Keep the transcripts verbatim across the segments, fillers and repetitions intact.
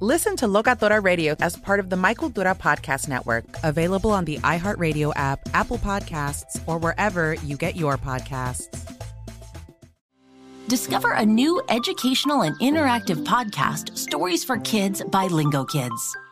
Listen to Locatora Radio as part of the My Cultura Podcast Network, available on the iHeartRadio app, Apple Podcasts, or wherever you get your podcasts. Discover a new educational and interactive podcast, Stories for Kids by Lingo Kids.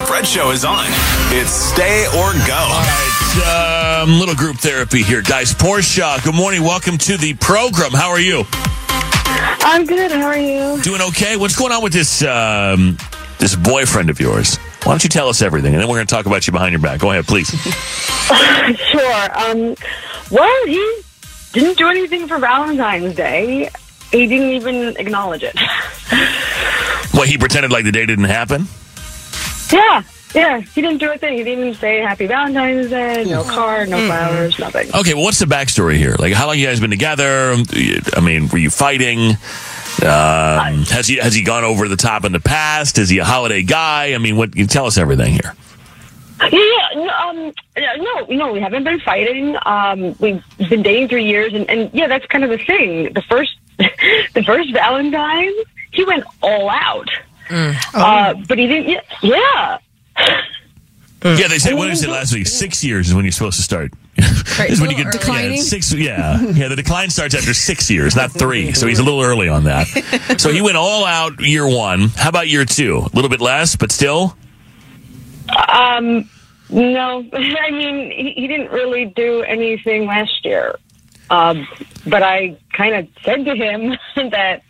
Fred Show is on. It's stay or go. All right, um, little group therapy here, guys. Portia, good morning. Welcome to the program. How are you? I'm good. How are you? Doing okay. What's going on with this um, this boyfriend of yours? Why don't you tell us everything, and then we're going to talk about you behind your back. Go ahead, please. Sure. Um, well, he didn't do anything for Valentine's Day. He didn't even acknowledge it. What, he pretended like the day didn't happen? Yeah. Yeah. He didn't do a thing. He didn't even say Happy Valentine's Day, no card, no flowers, nothing. Okay, well, what's the backstory here? Like, how long have you guys been together? I mean, were you fighting? Um, has he has he gone over the top in the past? Is he a holiday guy? I mean, what? You tell us everything here. Yeah, no, um, no, no, we haven't been fighting. Um, we've been dating three years, and, and yeah, that's kind of the thing. The first, the first Valentine's, he went all out, mm. oh. uh, but he didn't. Yeah, yeah. yeah they said. What did I say last week? Six years is when you're supposed to start. Is when you get declining. Yeah, six, yeah, yeah. The decline starts after six years, not three. So he's a little early on that. So he went all out year one. How about year two? A little bit less, but still. Um, no. I mean, he, he didn't really do anything last year. Um, but I kind of said to him that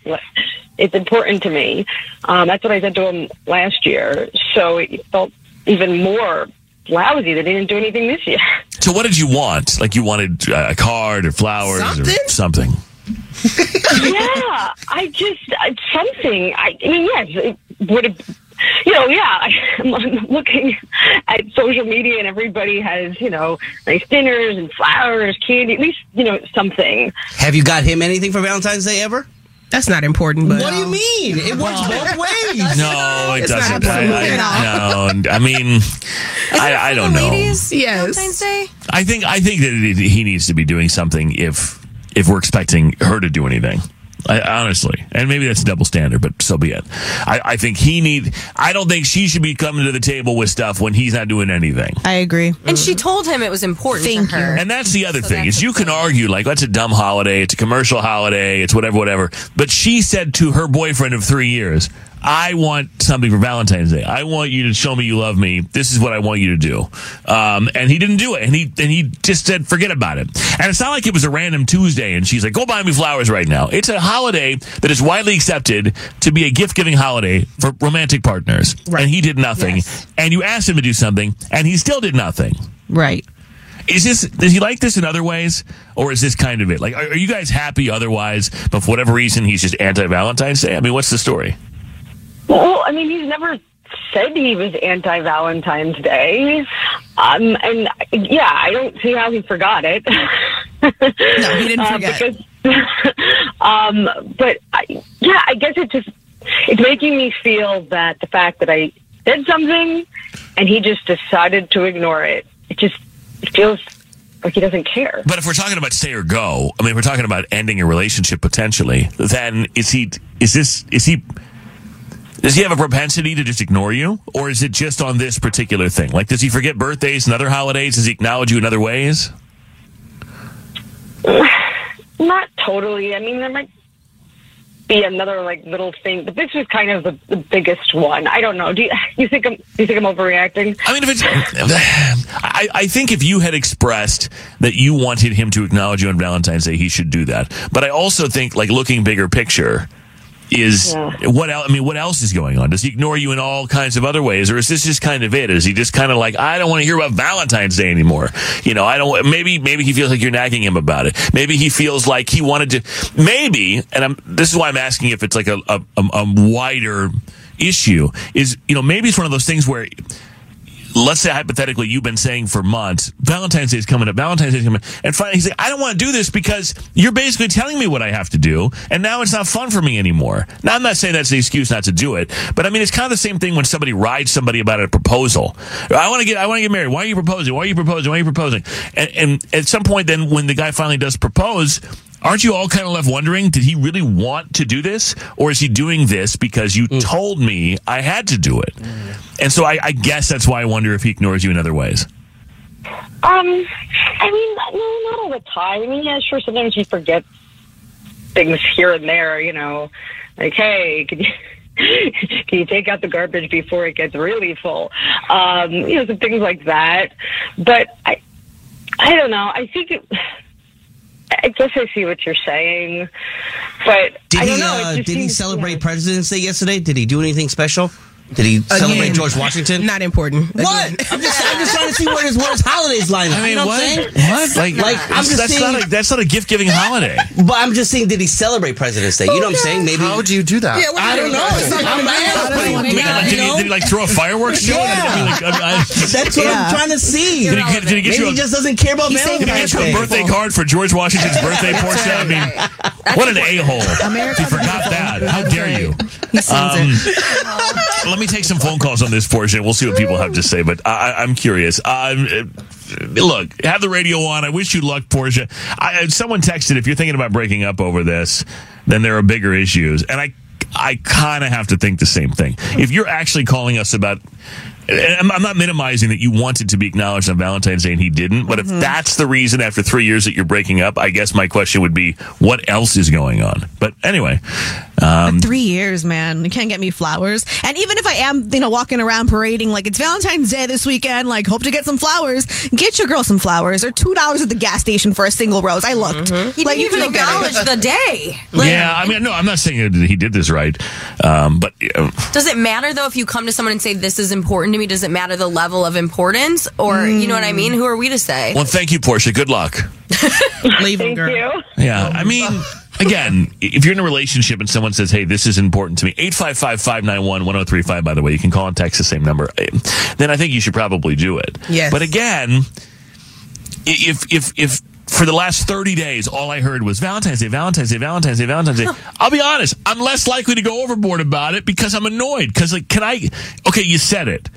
it's important to me. Um, that's what I said to him last year. So it felt even more lousy that he didn't do anything this year. So what did you want? Like, you wanted a card or flowers something? or something? Yeah, I just, I, something. I, I mean, yes, it would have, you know, yeah, I, I'm looking at social media and everybody has, you know, nice dinners and flowers, candy, at least, you know, something. Have you got him anything for Valentine's Day ever? That's not important, but... What do you mean? It works both ways. No, it doesn't. I, I, no, I mean, I, I don't know. Ladies, yes. Valentine's Day? I think, I think that it, he needs to be doing something if if we're expecting her to do anything. I, honestly. And maybe that's a double standard, but so be it. I, I think he need... I don't think she should be coming to the table with stuff when he's not doing anything. I agree. And she told him it was important Thank to her. You. And that's the other so thing, is you can argue, like, that's a dumb holiday, it's a commercial holiday, it's whatever, whatever. But she said to her boyfriend of three years, I want something for Valentine's Day. I want you to show me you love me. This is what I want you to do. Um, and he didn't do it. And he and he just said, forget about it. And it's not like it was a random Tuesday and she's like, go buy me flowers right now. It's a holiday that is widely accepted to be a gift-giving holiday for romantic partners. Right. And he did nothing. Yes. And you asked him to do something, and he still did nothing. Right. Is this, does he like this in other ways, or is this kind of it? Like, are, are you guys happy otherwise, but for whatever reason, he's just anti-Valentine's Day? I mean, what's the story? Well, I mean, he's never said he was anti-Valentine's Day. Um, and, yeah, I don't see how he forgot it. No, he didn't forget. Uh, because, um, but, I, yeah, I guess it just, it's making me feel that the fact that I did something and he just decided to ignore it, it just it feels like he doesn't care. But if we're talking about stay or go, I mean, if we're talking about ending a relationship potentially, then is he, is this, is he, does he have a propensity to just ignore you? Or is it just on this particular thing? Like, does he forget birthdays and other holidays? Does he acknowledge you in other ways? Not totally. I mean, there might be another, like, little thing, but this is kind of the, the biggest one. I don't know. Do you, you think I'm, do you think I'm overreacting? I mean, if it's, I, I think if you had expressed that you wanted him to acknowledge you on Valentine's Day, he should do that. But I also think, like, looking bigger picture is, yeah, what else? I mean, what else is going on? Does he ignore you in all kinds of other ways, or is this just kind of it? Is he just kind of like, I don't want to hear about Valentine's Day anymore? You know, I don't. Maybe, maybe he feels like you're nagging him about it. Maybe he feels like he wanted to. Maybe, and I'm, this is why I'm asking if it's like a a, a wider issue. Is, you know, maybe it's one of those things where, let's say hypothetically, you've been saying for months, Valentine's Day is coming up, Valentine's Day is coming up. And finally he's like, I don't want to do this because you're basically telling me what I have to do, and now it's not fun for me anymore. Now, I'm not saying that's an excuse not to do it, but I mean, it's kind of the same thing when somebody rides somebody about a proposal. I want to get, I want to get married. Why are you proposing? Why are you proposing? Why are you proposing? And, and at some point then, when the guy finally does propose, aren't you all kind of left wondering, did he really want to do this? Or is he doing this because you mm. told me I had to do it? Mm. And so I, I guess that's why I wonder if he ignores you in other ways. Um, I mean, no, not all the time. I mean, yeah, sure, sometimes you forget things here and there, you know. Like, hey, could you, can you take out the garbage before it gets really full? Um, you know, some things like that. But I, I don't know. I think it... I guess I see what you're saying, but did I don't he, know. Uh, did he celebrate President's Day yesterday? Did he do anything special? Did he Again. celebrate George Washington? Not important. Again. What? I'm just, I'm just trying to see where his, where his holidays line up. I mean, you know what? What? what? Like, like I'm just that's, saying, not a, that's not a gift-giving holiday. But I'm just saying, did he celebrate President's Day? You know what I'm saying? Maybe. How would you do that? Yeah, I don't know. Did he, like, throw a fireworks show? Yeah. I mean, like, I, I, that's what yeah. I'm trying to see. Did he, did he get maybe you a, he just doesn't care about Valentine's Day. Did he get you a birthday card for George Washington's birthday, Portia? I mean, what an a-hole. He forgot that. How dare you? He sends it. Let me take some phone calls on this portion. We'll see what people have to say, but I, I'm curious. Uh, look, have the radio on. I wish you luck, Portia. I, someone texted, if you're thinking about breaking up over this, then there are bigger issues. And I, I kind of have to think the same thing. If you're actually calling us about... I'm not minimizing that you wanted to be acknowledged on Valentine's Day and he didn't, but mm-hmm. if that's the reason after three years that you're breaking up, I guess my question would be, what else is going on? But anyway. Um, but three years, man. You can't get me flowers. And even if I am, you know, walking around parading, like, it's Valentine's Day this weekend, like, hope to get some flowers, get your girl some flowers or two dollars at the gas station for a single rose. I looked. Mm-hmm. You like, you can acknowledge the day. Like, yeah, I mean, no, I'm not saying that he did this right. Um, but uh, does it matter, though, if you come to someone and say, this is important to me? Does it matter the level of importance? Or, mm. you know what I mean? Who are we to say? Well, thank you, Portia. Good luck. Leave him, girl. Thank you. Yeah, I mean... Again, if you're in a relationship and someone says, hey, this is important to me, eight five five, five nine one, one oh three five, by the way, you can call and text the same number, then I think you should probably do it. Yes. But again, if if if for the last thirty days, all I heard was Valentine's Day, Valentine's Day, Valentine's Day, Valentine's Day, huh. I'll be honest, I'm less likely to go overboard about it because I'm annoyed. Because, like, can I, okay, you said it.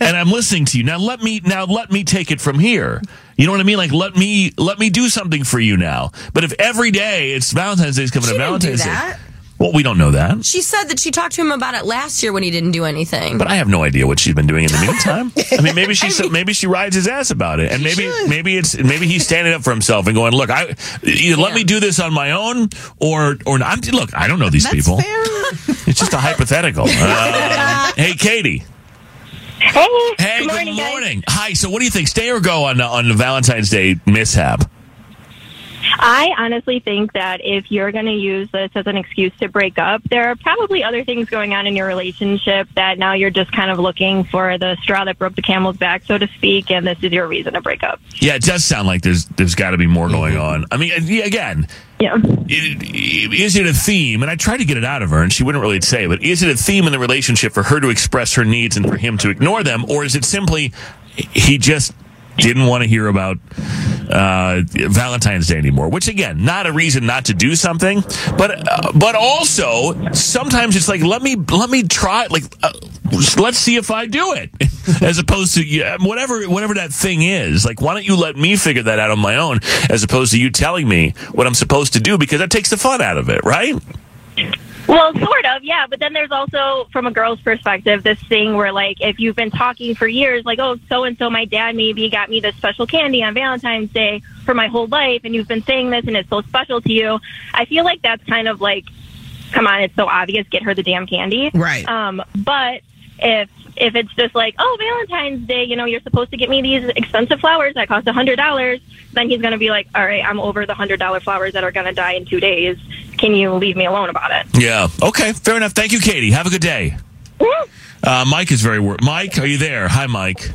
And I'm listening to you. Now let me now let me take it from here. You know what I mean? Like, let me let me do something for you now. But if every day it's Valentine's Day is coming up, Valentine's Day. Well, we don't know that. She said that she talked to him about it last year when he didn't do anything. But I have no idea what she's been doing in the meantime. I mean, maybe she I mean, so, maybe she rides his ass about it, and maybe should. maybe it's maybe he's standing up for himself and going, look, I either yeah. let me do this on my own, or or I'm, look, I don't know these That's people. Fair. It's just a hypothetical. Uh, hey, Katie. Hey, hey, good morning. Good morning. Hi, so what do you think? Stay or go on, on the Valentine's Day mishap? I honestly think that if you're going to use this as an excuse to break up, there are probably other things going on in your relationship that now you're just kind of looking for the straw that broke the camel's back, so to speak, and this is your reason to break up. Yeah, it does sound like there's there's got to be more going on. I mean, again, yeah. it, it, is it a theme? And I tried to get it out of her, and she wouldn't really say it, but is it a theme in the relationship for her to express her needs and for him to ignore them, or is it simply he just didn't want to hear about uh, Valentine's Day anymore, which, again, not a reason not to do something, but uh, but also sometimes it's like, let me let me try, like, uh, let's see if I do it, as opposed to yeah, whatever whatever that thing is. Like, why don't you let me figure that out on my own, as opposed to you telling me what I'm supposed to do, because that takes the fun out of it, right? Well, sort of, yeah. But then there's also, from a girl's perspective, this thing where, like, if you've been talking for years, like, oh, so-and-so, my dad maybe got me this special candy on Valentine's Day for my whole life, and you've been saying this, and it's so special to you. I feel like that's kind of like, come on, it's so obvious, get her the damn candy. Right. Um, but if if it's just like, oh, Valentine's Day, you know, you're supposed to get me these expensive flowers that cost one hundred dollars, then he's going to be like, all right, I'm over the one hundred dollars flowers that are going to die in two days. Can you leave me alone about it? Yeah. Okay. Fair enough. Thank you, Katie. Have a good day. Uh, Mike is very worried. Mike, are you there? Hi, Mike.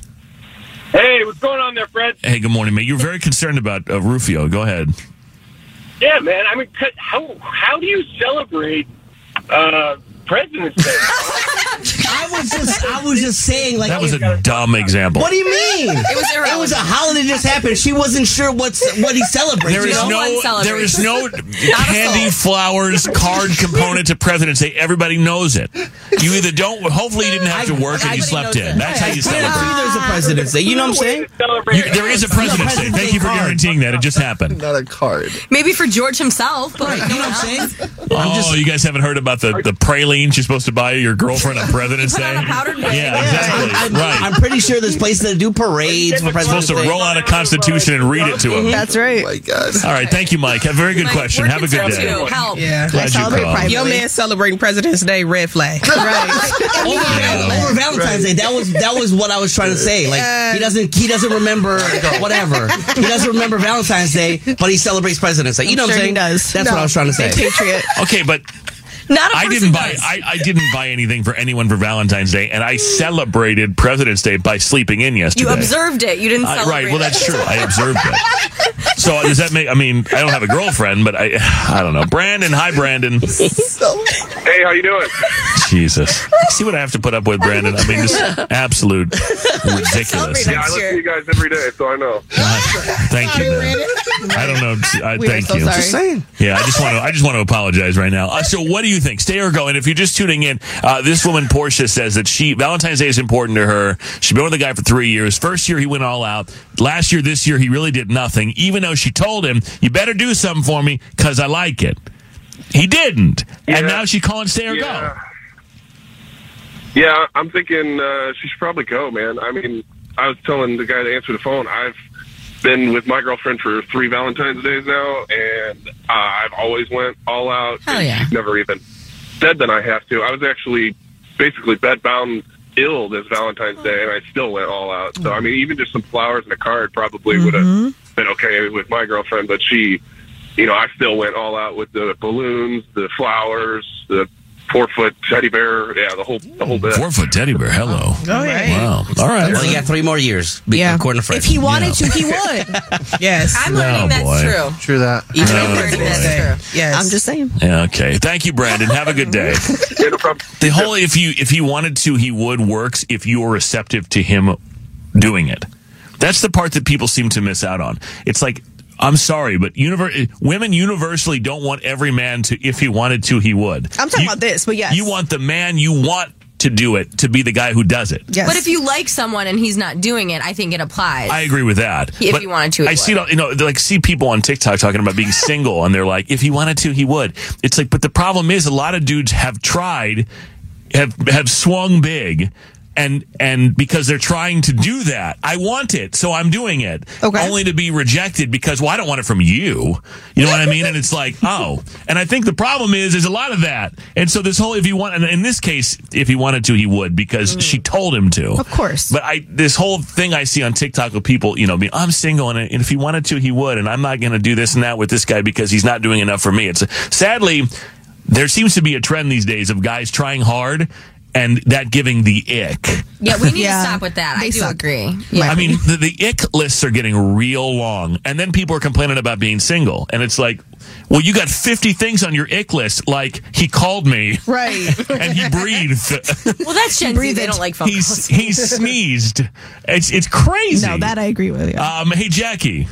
Hey, what's going on there, Fred? Hey, good morning, man. You're very concerned about uh, Rufio. Go ahead. Yeah, man. I mean, how how do you celebrate uh, President's Day? I was just I was just saying, like, that was a dumb example. What do you mean? It was irrelevant. It was a holiday that just happened. She wasn't sure what's what he celebrates. There is no, no celebrates. There is no candy, flowers, card component to President's Day. Everybody knows it. You either don't. Hopefully, you didn't have to work I, and you slept in. That. That's how you celebrate. Yeah, there's a President's Day. You know what I'm saying? You, there is a President's Day. Thank you for guaranteeing that. It just happened. Not a card. Maybe for George himself. But right. You know what I'm saying? I'm just, oh, you guys haven't heard about the the pralines you're supposed to buy your girlfriend on President's Day? Yeah, yeah, exactly. I'm, I'm, right. I'm pretty sure there's places that do parades. We're supposed to roll out a Constitution and read it to them. That's right. Oh my God. All right. Thank you, Mike. A very good Mike, question. Have a good day. Help. Yeah. Glad you called. Your man celebrating President's Day, red flag. Right. Over, yeah. over Valentine's Day. That was that was what I was trying to say. Like uh, he doesn't he doesn't remember whatever. He doesn't remember Valentine's Day, but he celebrates President's Day. You I'm know sure what I'm saying? Does. That's no. what I was trying to say. Patriot. Okay, but. Not a I didn't buy. I, I didn't buy anything for anyone for Valentine's Day, and I celebrated President's Day by sleeping in yesterday. You observed it. You didn't celebrate. Uh, right. Well, that's true. I observed it. So does that make? I mean, I don't have a girlfriend, but I. I don't know. Brandon, hi, Brandon. Hey, how you doing? Jesus. See what I have to put up with, Brandon. I mean, just absolute ridiculous. Yeah, I listen to you guys every day, so I know. Uh, thank you. Man. I don't know. I, we thank so you. Just saying. Yeah, I just want to. I just want to apologize right now. Uh, so what do you? Think stay or go. And if you're just tuning in, uh this woman Portia says that she Valentine's Day is important to her. She's been with the guy for three years. First year he went all out, last year, this year he really did nothing, even though she told him, you better do something for me because I like it. He didn't. Yeah. And now she's calling stay or yeah. go. Yeah, I'm thinking uh she should probably go, man. I mean, I was telling the guy to answer the phone, I've been with my girlfriend for three Valentine's Days now, and uh, I've always went all out. Hell yeah. She's never even said that I have to. I was actually basically bedbound ill this Valentine's Day, and I still went all out. So, I mean, even just some flowers and a card probably mm-hmm. would have been okay with my girlfriend, but she, you know, I still went all out with the balloons, the flowers, the four-foot teddy bear, yeah, the whole the whole bit. Four-foot teddy bear, hello. Oh, yeah. Wow. All right. Well, you got three more years, yeah. according to Fredo. If he wanted yeah. to, he would. Yes. I'm learning oh, that's boy. True. True that. Even oh, I'm learning boy. That's true. Yes. I'm just saying. Yeah, okay. Thank you, Brandon. Have a good day. Yeah, no problem. The whole if you if he wanted to, he would works if you were receptive to him doing it. That's the part that people seem to miss out on. It's like, I'm sorry, but univer- women universally don't want every man to, if he wanted to, he would. I'm talking you, about this, but yes. You want the man you want to do it to be the guy who does it. Yes. But if you like someone and he's not doing it, I think it applies. I agree with that. If but you wanted to, he I would. see you know, like see people on TikTok talking about being single, and they're like, if he wanted to, he would. It's like, but the problem is a lot of dudes have tried, have have swung big, And and because they're trying to do that, I want it, so I'm doing it. Okay. Only to be rejected because, well, I don't want it from you. You know what I mean? And it's like, oh. And I think the problem is, is a lot of that. And so this whole, if you want, and in this case, if he wanted to, he would, because mm. she told him to. Of course. But I this whole thing I see on TikTok of people, you know, being, I'm single, and if he wanted to, he would, and I'm not going to do this and that with this guy because he's not doing enough for me. It's sadly, there seems to be a trend these days of guys trying hard and that giving the ick. Yeah, we need yeah. to stop with that. They I do suck. agree. Yeah. I mean, the, the ick lists are getting real long. And then people are complaining about being single. And it's like, well, you got fifty things on your ick list. Like, he called me. Right. And he breathed. Well, that's Gen Z. They don't like phone calls. He sneezed. It's, it's crazy. No, that I agree with you. Um, hey, Jackie.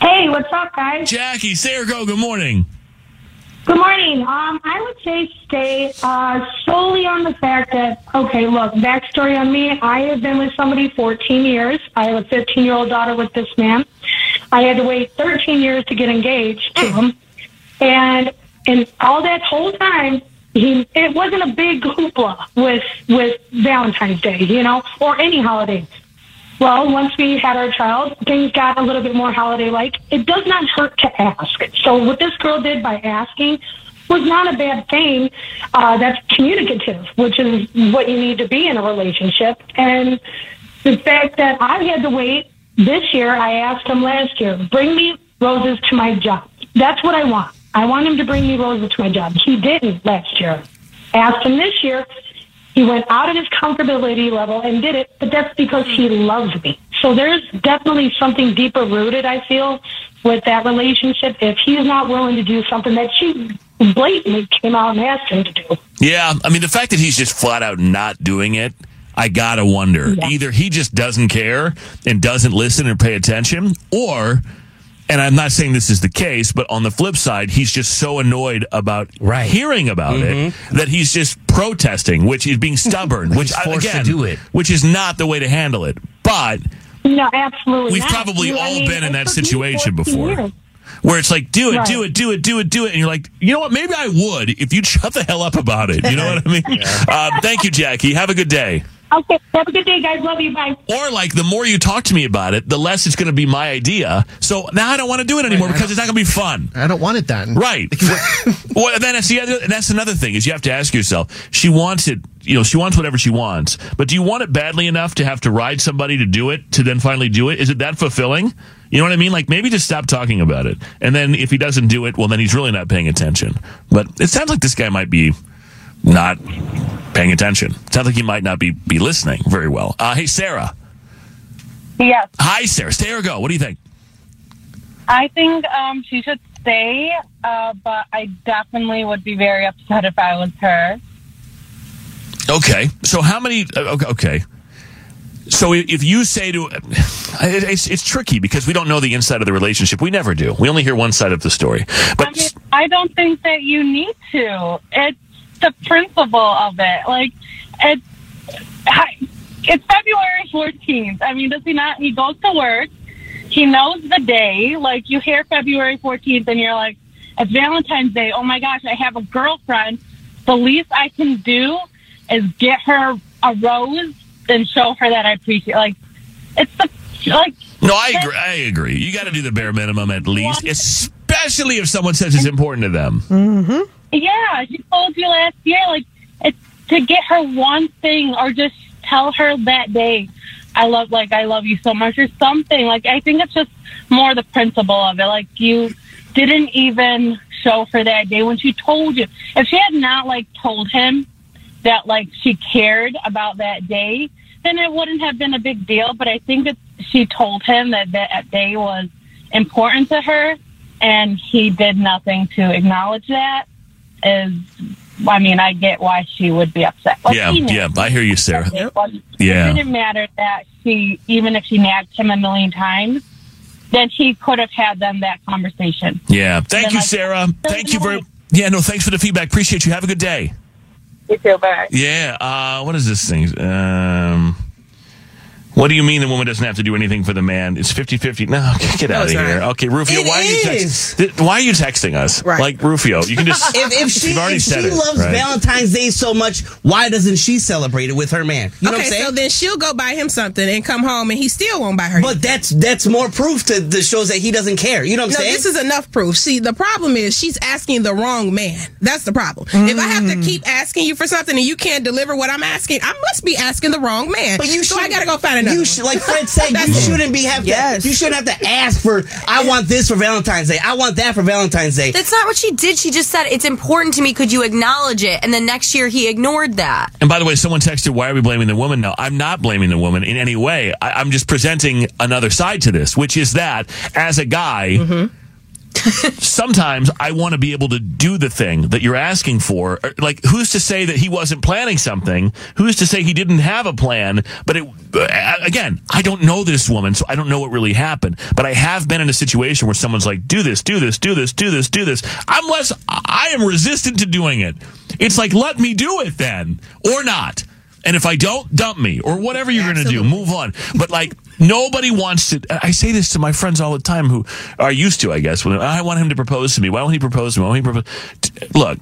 Hey, what's up, guys? Jackie, say or go. Good morning. Good morning. Um, I would say stay uh, solely on the fact that, okay, look, backstory on me, I have been with somebody fourteen years. I have a fifteen-year-old daughter with this man. I had to wait thirteen years to get engaged to him. And in all that whole time, he, it wasn't a big hoopla with, with Valentine's Day, you know, or any holiday. Well, once we had our child, things got a little bit more holiday-like. It does not hurt to ask. So what this girl did by asking was not a bad thing. Uh, that's communicative, which is what you need to be in a relationship. And the fact that I had to wait this year, I asked him last year, bring me roses to my job. That's what I want. I want him to bring me roses to my job. He didn't last year. Asked him this year. He went out of his comfortability level and did it, but that's because he loves me. So there's definitely something deeper rooted, I feel, with that relationship if he's not willing to do something that she blatantly came out and asked him to do. Yeah, I mean, the fact that he's just flat out not doing it, I gotta wonder. Yeah. Either he just doesn't care and doesn't listen and pay attention, or... And I'm not saying this is the case, but on the flip side, he's just so annoyed about right. hearing about mm-hmm. it that he's just protesting, which is being stubborn, which he's forced again, to do it. Which is not the way to handle it. But no, absolutely we've not. probably you, all I mean, been in that situation before. Years. Where it's like, do it, right. do it, do it, do it, do it. And you're like, you know what? Maybe I would if you'd shut the hell up about it. You know what I mean? Yeah. Uh, thank you, Jackie. Have a good day. Okay, have a good day, guys. Love you. Bye. Or, like, the more you talk to me about it, the less it's going to be my idea. So now I don't want to do it anymore right, because it's not going to be fun. I don't want it then. Right. Well, then that's the other, that's another thing is you have to ask yourself, she wants it, you know, she wants whatever she wants. But do you want it badly enough to have to ride somebody to do it, to then finally do it? Is it that fulfilling? You know what I mean? Like, maybe just stop talking about it. And then if he doesn't do it, well, then he's really not paying attention. But it sounds like this guy might be not... paying attention. Sounds like you might not be, be listening very well. Uh, hey, Sarah. Yes. Hi, Sarah. Stay or go. What do you think? I think um, she should stay, uh, but I definitely would be very upset if I was her. Okay. So how many... Okay. okay. So if you say to... It's, it's tricky because we don't know the inside of the relationship. We never do. We only hear one side of the story. But I, mean, I don't think that you need to. It's the principle of it. Like, it's, it's February fourteenth. I mean, does he not? He goes to work. He knows the day. Like, you hear February fourteenth and you're like, it's Valentine's Day. Oh, my gosh, I have a girlfriend. The least I can do is get her a rose and show her that I appreciate. Like, it's the, like... No, I agree. I agree. You got to do the bare minimum at least, especially if someone says it's important to them. Mm-hmm. Yeah, she told you last year, like, it's to get her one thing or just tell her that day, I love, like, I love you so much or something. Like, I think it's just more the principle of it. Like, you didn't even show for that day when she told you. If she had not, like, told him that, like, she cared about that day, then it wouldn't have been a big deal. But I think that she told him that that day was important to her, and he did nothing to acknowledge that. Is, I mean, I get why she would be upset. Like, yeah, yeah, I hear you, Sarah. Yep. Yeah. It didn't matter that she, even if she nagged him a million times, then he could have had them that conversation. Yeah, thank you, like, Sarah. Thank you very much. Yeah, no, thanks for the feedback. Appreciate you. Have a good day. You too, bye. Yeah, uh, what is this thing? Um... What do you mean the woman doesn't have to do anything for the man? It's fifty-fifty. No, get out no, of here. Not. Okay, Rufio, it why is. are you text- why are you texting us? Right. Like, Rufio, you can just... if, if she, if she it, loves right? Valentine's Day so much, why doesn't she celebrate it with her man? You know okay, what I'm saying? So then she'll go buy him something and come home and he still won't buy her But anything. that's that's more proof to the shows that he doesn't care. You know what no, I'm saying? No, this is enough proof. See, the problem is she's asking the wrong man. That's the problem. Mm. If I have to keep asking you for something and you can't deliver what I'm asking, I must be asking the wrong man. But you so should, I gotta go find another. You should, like Fred said, you shouldn't be have yes. to, you shouldn't have to ask for I want this for Valentine's Day. I want that for Valentine's Day. That's not what she did. She just said it's important to me. Could you acknowledge it? And then next year he ignored that. And by the way, someone texted, why are we blaming the woman? No, I'm not blaming the woman in any way. I, I'm just presenting another side to this, which is that as a guy, mm-hmm. sometimes I want to be able to do the thing that you're asking for. Like, who's to say that he wasn't planning something? Who's to say he didn't have a plan? But it, again, I don't know this woman, so I don't know what really happened. But I have been in a situation where someone's like, do this, do this, do this, do this, do this. I'm less, I am resistant to doing it. It's like, let me do it then, or not. And if I don't, dump me, or whatever you're going to do, move on. But like, nobody wants to. I say this to my friends all the time who are used to, I guess. When I want him to propose to me. Why won't he propose to me? Why won't he propose? Look,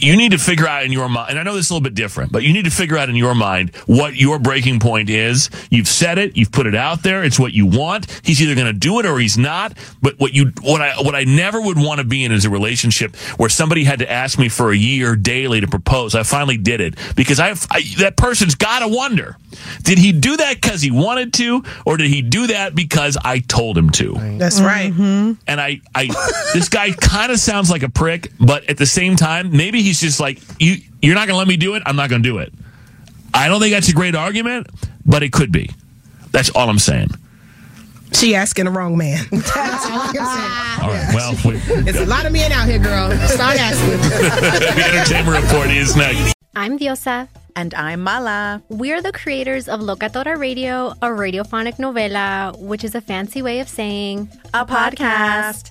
you need to figure out in your mind, and I know this is a little bit different, but you need to figure out in your mind what your breaking point is. You've said it. You've put it out there. It's what you want. He's either going to do it or he's not. But what you, what I, what I never would want to be in is a relationship where somebody had to ask me for a year daily to propose. I finally did it because I've, I, that person's got to wonder, did he do that because he wanted to, or did he do that because I told him to? That's right. Mm-hmm. And I, I, this guy kind of sounds like a prick, but at the same time, maybe he He's just like, you, you're not going to let me do it? I'm not going to do it. I don't think that's a great argument, but it could be. That's all I'm saying. She asking the wrong man. That's all I'm saying. All right, well. We, it's a lot of men out here, girl. Start asking. The Entertainment Report is next. I'm Diosa. And I'm Mala. We're the creators of Locatora Radio, a radiophonic novela, which is a fancy way of saying a, a podcast. podcast.